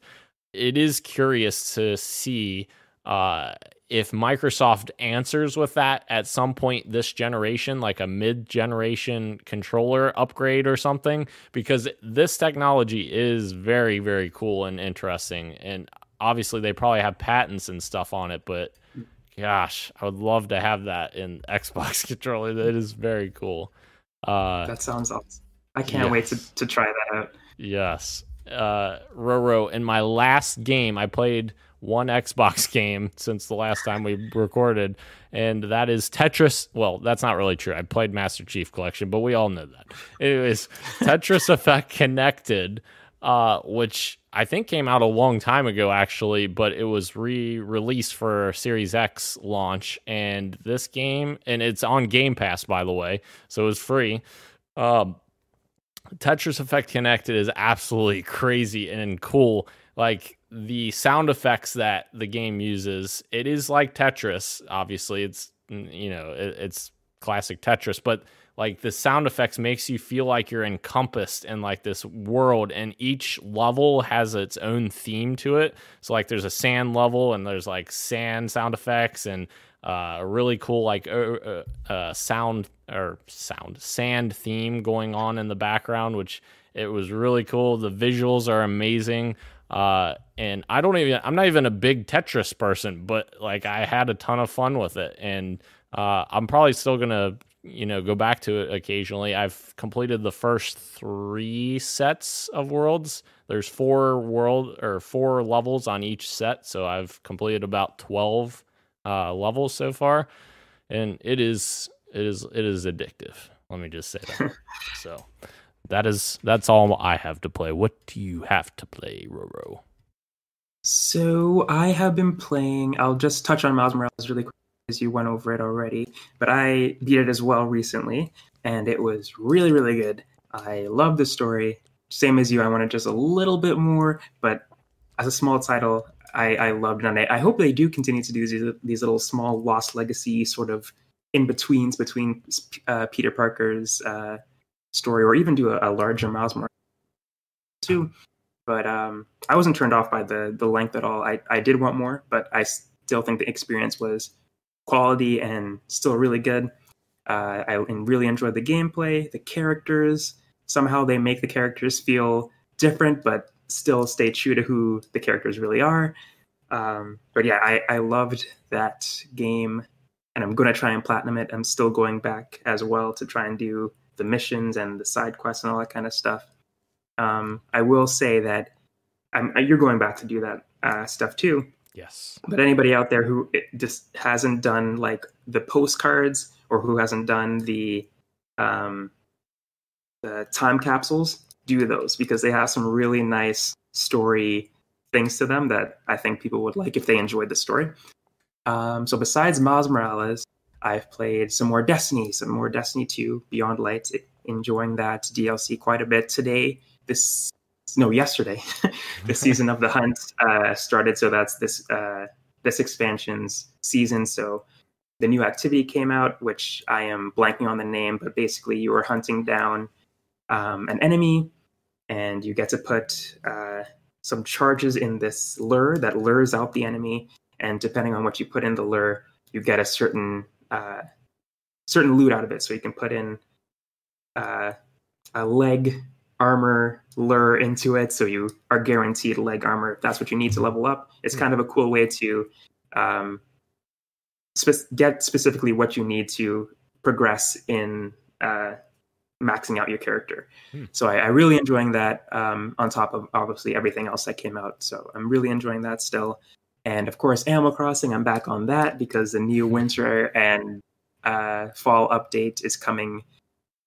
it is curious to see, uh, if Microsoft answers with that at some point this generation, like a mid-generation controller upgrade or something, because this technology is very, very cool and interesting. And obviously they probably have patents and stuff on it, but gosh, I would love to have that in Xbox controller. That is very cool. Uh, that sounds awesome. I can't yes. wait to, to try that out. Yes. Uh, Roro, in my last game, I played one Xbox game since the last time we recorded, and that is Tetris. Well, that's not really true. I played Master Chief Collection, but we all know that. Anyways, Tetris Effect Connected, uh, which I think came out a long time ago, actually, but it was re-released for Series X launch, and this game, and it's on Game Pass, by the way, so it's free. Um, Tetris Effect Connected is absolutely crazy and cool. Like, the sound effects that the game uses, it is like Tetris. Obviously, it's, you know, it, it's classic Tetris, but like the sound effects makes you feel like you're encompassed in like this world, and each level has its own theme to it. So like there's a sand level, and there's like sand sound effects, and Uh, a really cool like uh, uh, sound or sound sand theme going on in the background, which it was really cool. The visuals are amazing. Uh, and I don't even, I'm not even a big Tetris person, but like I had a ton of fun with it, and uh, I'm probably still going to, you know, go back to it occasionally. I've completed the first three sets of worlds. There's four world or four levels on each set. So I've completed about twelve Uh, levels so far, and it is it is it is addictive. Let me just say that. So that is that's all I have to play. What do you have to play, Roro? So I have been playing. I'll just touch on Miles Morales really quick because you went over it already. But I beat it as well recently, and it was really really good. I love the story. Same as you, I wanted just a little bit more, but as a small title, I, I loved it, and I, I hope they do continue to do these, these little small Lost Legacy sort of in-betweens between uh, Peter Parker's uh, story, or even do a, a larger Miles Morales too. But um, I wasn't turned off by the the length at all. I, I did want more, but I still think the experience was quality and still really good. Uh, I really enjoyed the gameplay, the characters. Somehow they make the characters feel different, but still stay true to who the characters really are. Um, but yeah, I, I loved that game, and I'm going to try and platinum it. I'm still going back as well to try and do the missions and the side quests and all that kind of stuff. Um, I will say that I'm, you're going back to do that uh, stuff too. Yes. But anybody out there who just hasn't done like the postcards, or who hasn't done the, um, the time capsules, do those, because they have some really nice story things to them that I think people would like if they enjoyed the story. Um, so besides Miles Morales, I've played some more Destiny, some more Destiny two, Beyond Light, enjoying that D L C quite a bit today. This, no, yesterday, the season of the hunt uh, started. So that's this, uh, this expansion's season. So the new activity came out, which I am blanking on the name, but basically you were hunting down um, an enemy, and you get to put uh, some charges in this lure that lures out the enemy. And depending on what you put in the lure, you get a certain uh, certain loot out of it. So you can put in uh, a leg armor lure into it, so you are guaranteed leg armor if that's what you need to level up. It's kind of a cool way to um, spe- get specifically what you need to progress in uh, maxing out your character. Hmm. So I, I really enjoying that um, on top of obviously everything else that came out. So I'm really enjoying that still. And of course, Animal Crossing, I'm back on that because the new winter and uh, fall update is coming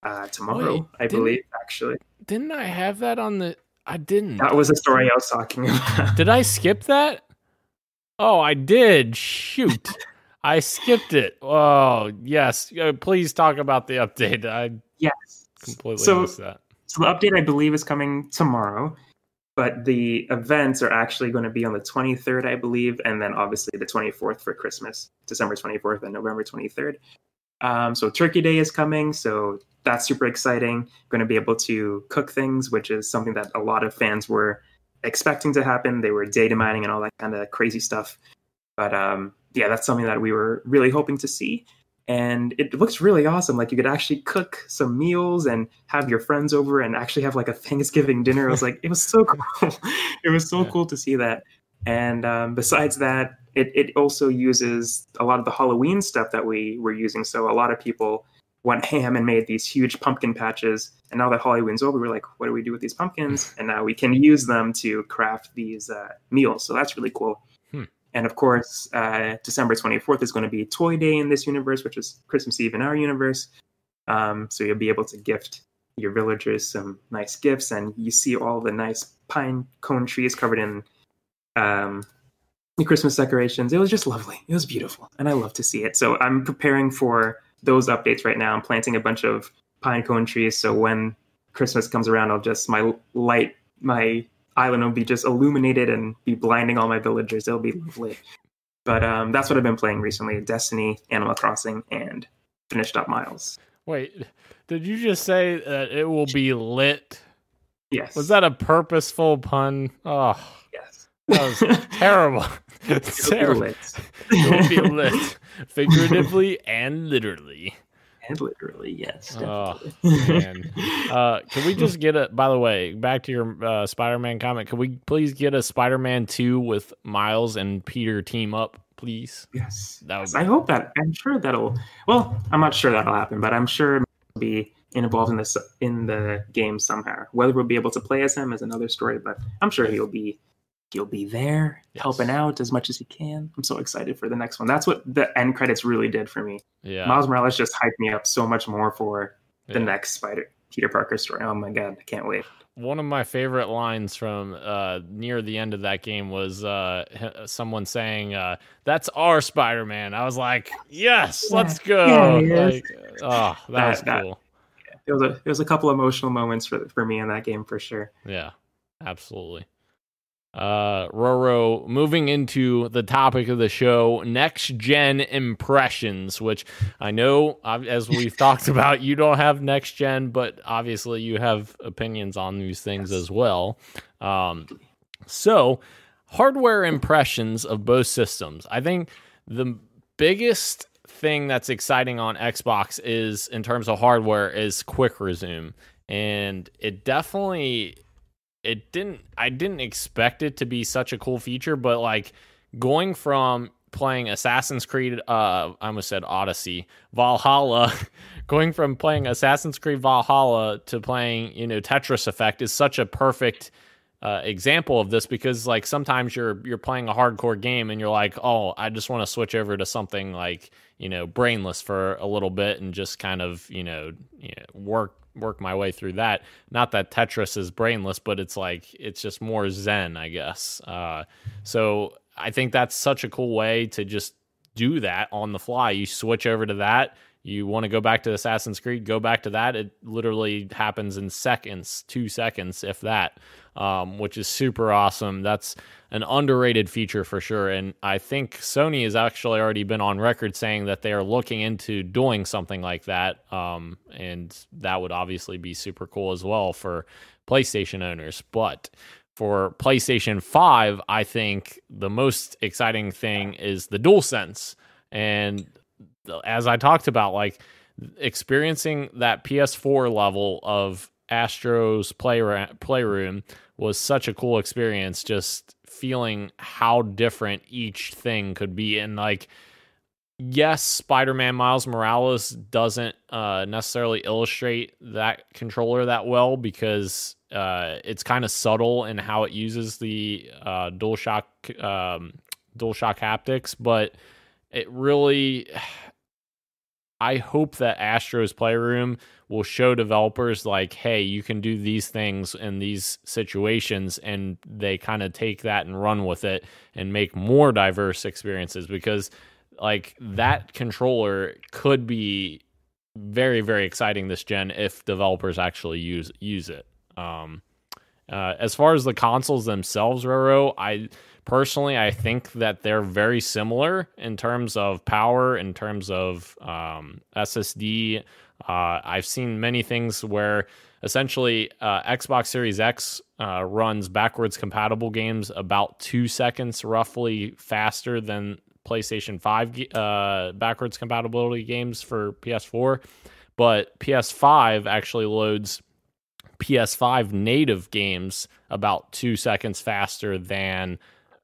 uh, tomorrow, Wait, I believe, actually. Didn't I have that on the... I didn't. That was the story I was talking about. Did I skip that? Oh, I did. Shoot. I skipped it. Oh, yes. Uh, please talk about the update. I Yes. Completely so, missed that. So the update, I believe, is coming tomorrow, but the events are actually going to be on the twenty-third, I believe, and then obviously the twenty-fourth for Christmas, December twenty-fourth and November twenty-third. Um, so Turkey Day is coming, so that's super exciting. Going to be able to cook things, which is something that a lot of fans were expecting to happen. They were data mining and all that kind of crazy stuff. But um, yeah, that's something that we were really hoping to see. And it looks really awesome. Like, you could actually cook some meals and have your friends over and actually have like a Thanksgiving dinner. It was like, it was so cool. It was so yeah. cool to see that. And um, besides that, it, it also uses a lot of the Halloween stuff that we were using. So a lot of people went ham and made these huge pumpkin patches. And now that Halloween's over, we're like, what do we do with these pumpkins? And now we can use them to craft these uh, meals. So that's really cool. Hmm. And of course, uh, December twenty-fourth is going to be Toy Day in this universe, which is Christmas Eve in our universe. Um, so you'll be able to gift your villagers some nice gifts. And you see all the nice pine cone trees covered in um, the Christmas decorations. It was just lovely. It was beautiful. And I love to see it. So I'm preparing for those updates right now. I'm planting a bunch of pine cone trees. So when Christmas comes around, I'll just, my light, my... island will be just illuminated and be blinding all my villagers. It'll be lovely. But um, that's what I've been playing recently. Destiny, Animal Crossing, and finished up Miles. Wait, did you just say that it will be lit? Yes. Was that a purposeful pun? Oh, yes. That was terrible. It's terrible. Don't feel lit. Figuratively and literally. And literally, yes. Definitely. Oh, man. Uh, can we just get a, by the way, back to your uh, Spider-Man comment, can we please get a Spider-Man two with Miles and Peter team up, please? Yes. That would be- I hope that, I'm sure that'll, well, I'm not sure that'll happen, but I'm sure it'll be involved in, this, in the game somehow. Whether we'll be able to play as him is another story, but I'm sure he'll be He'll be there, yes. helping out as much as he can. I'm so excited for the next one. That's what the end credits really did for me. Yeah. Miles Morales just hyped me up so much more for the yeah. next Spider Peter Parker story. Oh my God, I can't wait. One of my favorite lines from uh, near the end of that game was uh, someone saying, uh, that's our Spider-Man. I was like, yes, yeah. let's go. Yeah, like, oh, that, that was that, cool. Yeah. It was a, it was a couple emotional moments for for me in that game for sure. Yeah, absolutely. Uh, Roro, moving into the topic of the show, next gen impressions, which I know, as we've talked about, you don't have next gen, but obviously you have opinions on these things yes. as well. Um, so hardware impressions of both systems. I think the biggest thing that's exciting on Xbox is, in terms of hardware, is quick resume, and it definitely. It didn't, I didn't expect it to be such a cool feature, but like going from playing Assassin's Creed, uh, I almost said Odyssey, Valhalla, going from playing Assassin's Creed Valhalla to playing, you know, Tetris Effect is such a perfect uh, example of this, because like sometimes you're, you're playing a hardcore game and you're like, oh, I just want to switch over to something like, you know, brainless for a little bit and just kind of, you know, you know work. work my way through that. Not that Tetris is brainless, but it's like, it's just more zen, I guess. Uh, so I think that's such a cool way to just do that on the fly. You switch over to that. You want to go back to Assassin's Creed, go back to that. It literally happens in seconds, two seconds, if that, um, which is super awesome. That's an underrated feature for sure. And I think Sony has actually already been on record saying that they are looking into doing something like that. Um, and that would obviously be super cool as well for PlayStation owners. But for PlayStation five, I think the most exciting thing is the DualSense. And as I talked about, like experiencing that P S four level of Astro's Playroom Playroom was such a cool experience, just feeling how different each thing could be. And like, yes, Spider-Man Miles Morales doesn't uh, necessarily illustrate that controller that well, because uh, it's kind of subtle in how it uses the uh, DualShock, um, DualShock haptics, but it really... I hope that Astro's Playroom will show developers like, hey, you can do these things in these situations, and they kind of take that and run with it and make more diverse experiences, because like that controller could be very, very exciting this gen if developers actually use use it. Um, uh, as far as the consoles themselves, Roro, I... Personally, I think that they're very similar in terms of power, in terms of um, S S D. Uh, I've seen many things where essentially uh, Xbox Series X uh, runs backwards compatible games about two seconds roughly faster than PlayStation five uh, backwards compatibility games for P S four. But P S five actually loads P S five native games about two seconds faster than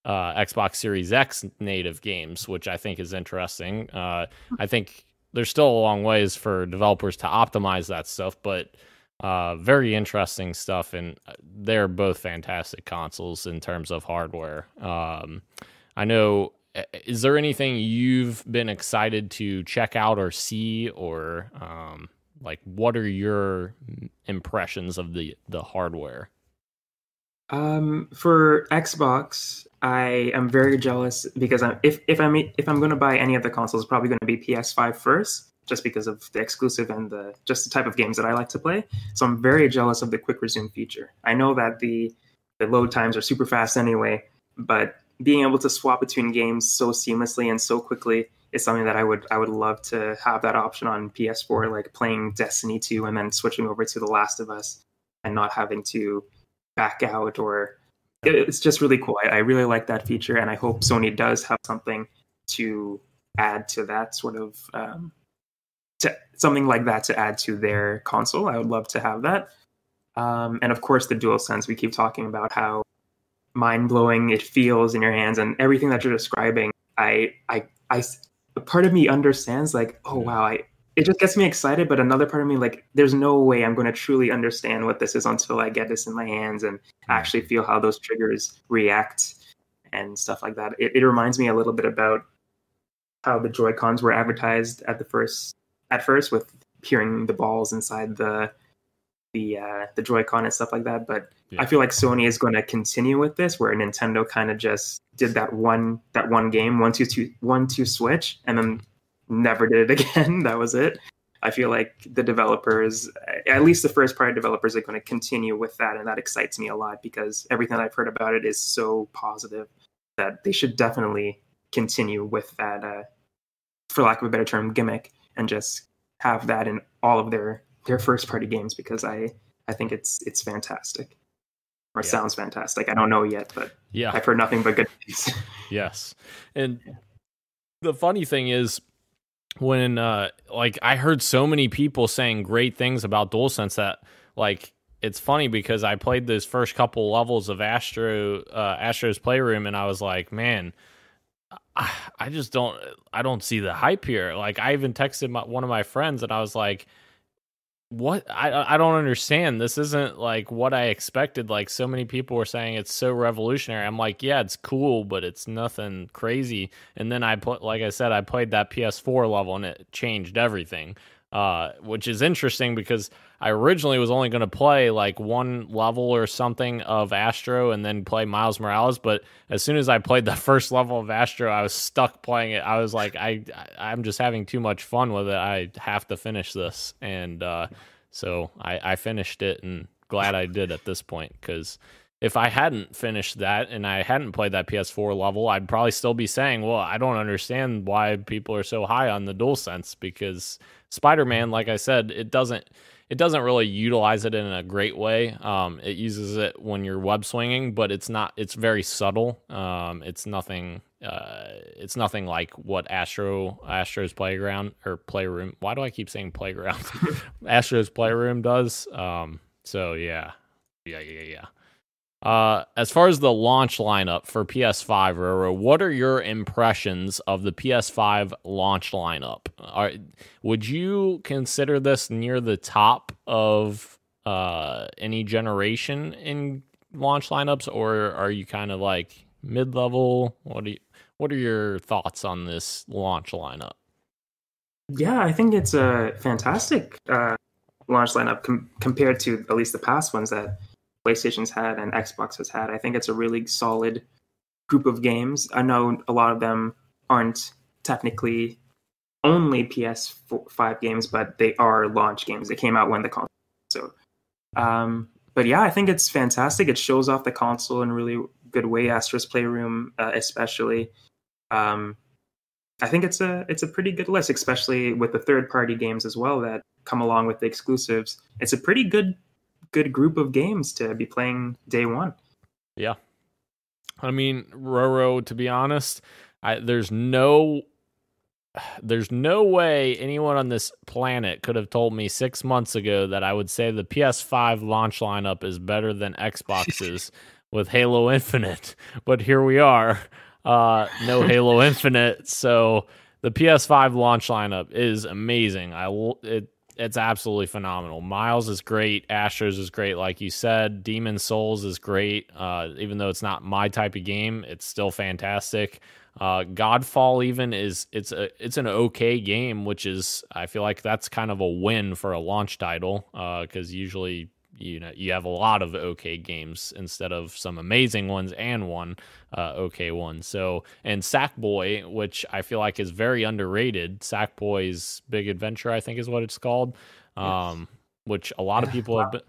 Uh, Xbox Series X native games, which I think is interesting. Uh, I think there's still a long ways for developers to optimize that stuff, but uh, very interesting stuff. And they're both fantastic consoles in terms of hardware. Um, I know. Is there anything you've been excited to check out or see, or um, like what are your impressions of the the hardware? Um, for Xbox, I am very jealous because I'm, if if I'm if I'm going to buy any of the consoles, it's probably going to be P S five first, just because of the exclusive and the just the type of games that I like to play. So I'm very jealous of the quick resume feature. I know that the the load times are super fast anyway, but being able to swap between games so seamlessly and so quickly is something that I would I would love to have that option on P S four, like playing Destiny two and then switching over to The Last of Us and not having to back out or it's just really cool. I, I really like that feature, and I hope Sony does have something to add to that sort of um, to something like that to add to their console. I would love to have that. Um, and of course, the DualSense. We keep talking about how mind-blowing it feels in your hands, and everything that you're describing. I, I, I. A part of me understands, like, oh wow, I. It just gets me excited, but another part of me, like, there's no way I'm going to truly understand what this is until I get this in my hands and actually feel how those triggers react and stuff like that. It, it reminds me a little bit about how the Joy-Cons were advertised at the first, at first with hearing the balls inside the the uh, the Joy-Con and stuff like that. But yeah. I feel like Sony is going to continue with this, where Nintendo kind of just did that one that one game, one two two one two switch, and then never did it again. That was it. I feel like the developers, at least the first party developers, are going to continue with that, and that excites me a lot because everything that I've heard about it is so positive that they should definitely continue with that, uh, for lack of a better term, gimmick, and just have that in all of their their first party games, because I I think it's it's fantastic. Or yeah. Sounds fantastic. I don't know yet, but yeah, I've heard nothing but good things. Yes, and yeah. The funny thing is, when uh like I heard so many people saying great things about DualSense that, like, it's funny because I played those first couple levels of Astro uh Astro's Playroom, and I was like, man, I, I just don't I don't see the hype here. Like, I even texted my, one of my friends, and I was like, what? I I don't understand. This isn't like what I expected. Like, so many people were saying it's so revolutionary. I'm like, yeah, it's cool, but it's nothing crazy. And then I put, like I said, I played that P S four level, and it changed everything. Uh, which is interesting because I originally was only going to play like one level or something of Astro and then play Miles Morales. But as soon as I played the first level of Astro, I was stuck playing it. I was like, I, I'm just having too much fun with it. I have to finish this. And uh, so I, I finished it, and glad I did at this point, because if I hadn't finished that and I hadn't played that P S four level, I'd probably still be saying, well, I don't understand why people are so high on the DualSense, because Spider-Man, like I said, it doesn't it doesn't really utilize it in a great way. Um, it uses it when you're web swinging, but it's not it's very subtle. Um, it's nothing uh, it's nothing like what Astro Astro's Playground or Playroom. Why do I keep saying Playground? Astro's Playroom does. Um, so yeah. Yeah, yeah, yeah. Uh, as far as the launch lineup for P S five, Roro, what are your impressions of the P S five launch lineup? Are, would you consider this near the top of uh, any generation in launch lineups, or are you kind of like mid-level? What do you, what are your thoughts on this launch lineup? Yeah, I think it's a fantastic uh, launch lineup com- compared to at least the past ones that PlayStation's had and Xbox has had. I think it's a really solid group of games. I know a lot of them aren't technically only P S five games, but they are launch games. They came out when the console. So, um, but yeah, I think it's fantastic. It shows off the console in a really good way. Astro's Playroom, uh, especially. Um, I think it's a it's a pretty good list, especially with the third party games as well that come along with the exclusives. It's a pretty good. good group of games to be playing day one. Yeah. I mean, Roro, to be honest, I, there's no there's no way anyone on this planet could have told me six months ago that I would say the P S five launch lineup is better than Xbox's with Halo Infinite. But here we are. Uh, no Halo Infinite. So the P S five launch lineup is amazing. I it It's absolutely phenomenal. Miles is great. Astro's is great, like you said. Demon's Souls is great. Uh, even though it's not my type of game, it's still fantastic. Uh, Godfall even is it's a it's an okay game, which is, I feel like that's kind of a win for a launch title, because uh, usually you know you have a lot of okay games instead of some amazing ones and one uh, okay one. So, and Sackboy, which I feel like is very underrated, Sackboy's Big Adventure, I think is what it's called, um, yes. which a lot of people wow. have been,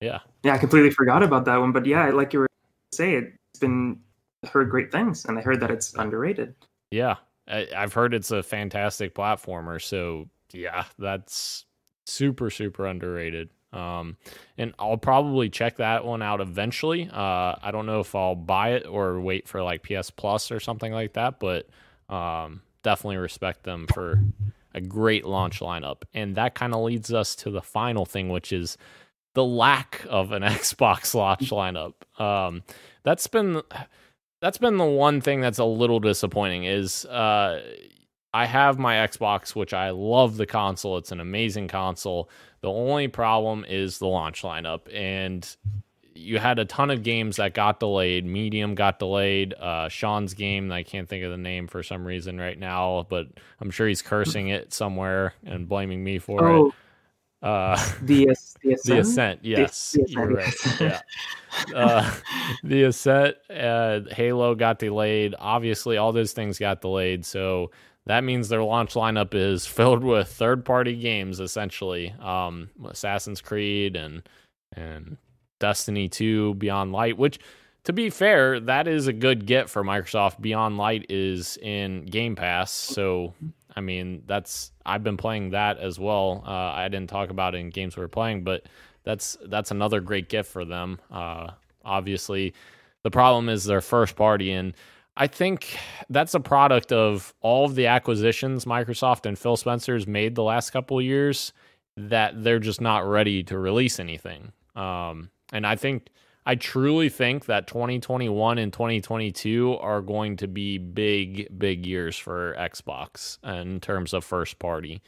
yeah. Yeah, I completely forgot about that one, but yeah, like you were saying, it's been I heard great things, and I heard that it's underrated. Yeah, I, I've heard it's a fantastic platformer, so yeah, that's super, super underrated. Um, and I'll probably check that one out eventually. Uh, I don't know if I'll buy it or wait for like P S Plus or something like that, but um, definitely respect them for a great launch lineup. And that kind of leads us to the final thing, which is the lack of an Xbox launch lineup. Um, that's been that's been the one thing that's a little disappointing is uh, I have my Xbox, which I love the console. It's an amazing console. The only problem is the launch lineup, and you had a ton of games that got delayed. Medium got delayed. Uh, Sean's game, I can't think of the name for some reason right now, but I'm sure he's cursing it somewhere and blaming me for oh, it. Uh, the, the, the Ascent, yes, the, the Ascent. You're right. Yeah. Uh, the Ascent, uh, Halo got delayed. Obviously, all those things got delayed, so. That means their launch lineup is filled with third-party games, essentially. Um, Assassin's Creed and and Destiny two, Beyond Light, which, to be fair, that is a good get for Microsoft. Beyond Light is in Game Pass, so, I mean, that's I've been playing that as well. Uh, I didn't talk about it in games we were playing, but that's, that's another great gift for them. Uh, obviously, the problem is their first party, and I think that's a product of all of the acquisitions Microsoft and Phil Spencer's made the last couple of years that they're just not ready to release anything. Um, and I think, I truly think that twenty twenty-one and twenty twenty-two are going to be big, big years for Xbox in terms of first party.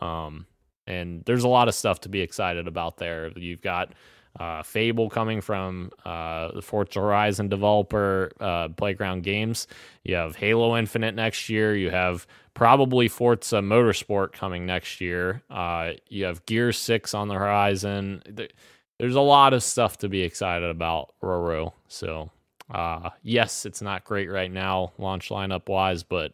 Um, and there's a lot of stuff to be excited about there. You've got Uh, Fable coming from uh, the Forza Horizon developer, uh, Playground Games. You have Halo Infinite next year. You have probably Forza Motorsport coming next year. Uh, you have Gear six on the horizon. There's a lot of stuff to be excited about, Roro. So, uh, yes, it's not great right now, launch lineup wise, but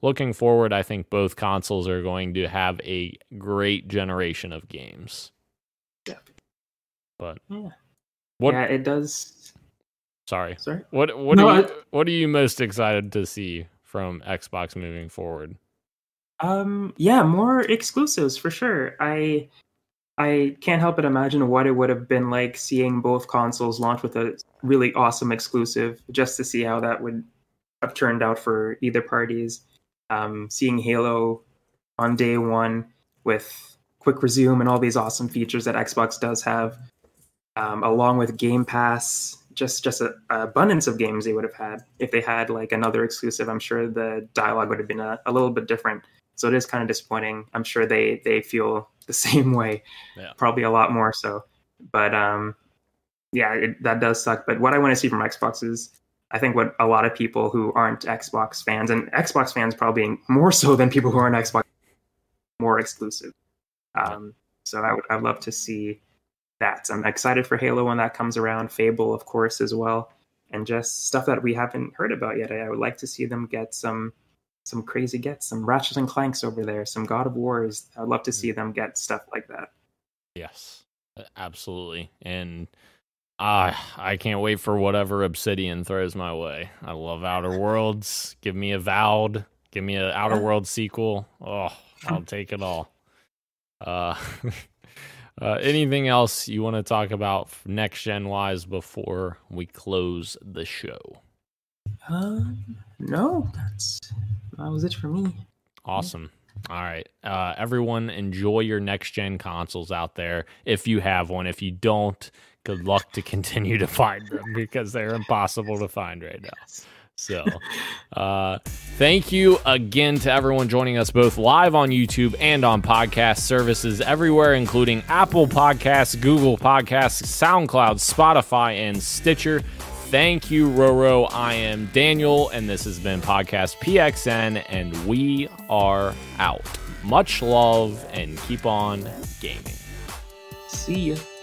looking forward, I think both consoles are going to have a great generation of games. But yeah. What, yeah, it does. Sorry. Sorry. What what no, are you, I... what are you most excited to see from Xbox moving forward? Um. Yeah, more exclusives for sure. I I can't help but imagine what it would have been like seeing both consoles launch with a really awesome exclusive, just to see how that would have turned out for either parties. Um, seeing Halo on day one with Quick Resume and all these awesome features that Xbox does have. Um, along with Game Pass, just just an abundance of games they would have had. If they had like another exclusive, I'm sure the dialogue would have been a, a little bit different. So it is kind of disappointing. I'm sure they, they feel the same way, yeah. Probably a lot more so. But um, yeah, it, that does suck. But what I want to see from Xbox is, I think what a lot of people who aren't Xbox fans, and Xbox fans probably more so than people who aren't Xbox, more exclusive. Um, so I would I'd love to see... that. I'm excited for Halo when that comes around, Fable, of course, as well, and just stuff that we haven't heard about yet. I would like to see them get some some crazy gets, some Ratchet and Clanks over there, some God of Wars. I'd love to see them get stuff like that. Yes, absolutely. And uh, I can't wait for whatever Obsidian throws my way. I love Outer Worlds. Give me Avowed. Give me an Outer Worlds sequel. Oh, I'll take it all. Uh Uh, anything else you want to talk about next gen wise before we close the show? Um, no, that's that was it for me. Awesome. All right. Uh, everyone, enjoy your next gen consoles out there. If you have one, if you don't, good luck to continue to find them because they're impossible to find right now. So uh, thank you again to everyone joining us both live on YouTube and on podcast services everywhere, including Apple Podcasts, Google Podcasts, SoundCloud, Spotify, and Stitcher. Thank you, Roro. I am Daniel, and this has been Podcast P X N, and we are out. Much love, and keep on gaming. See ya.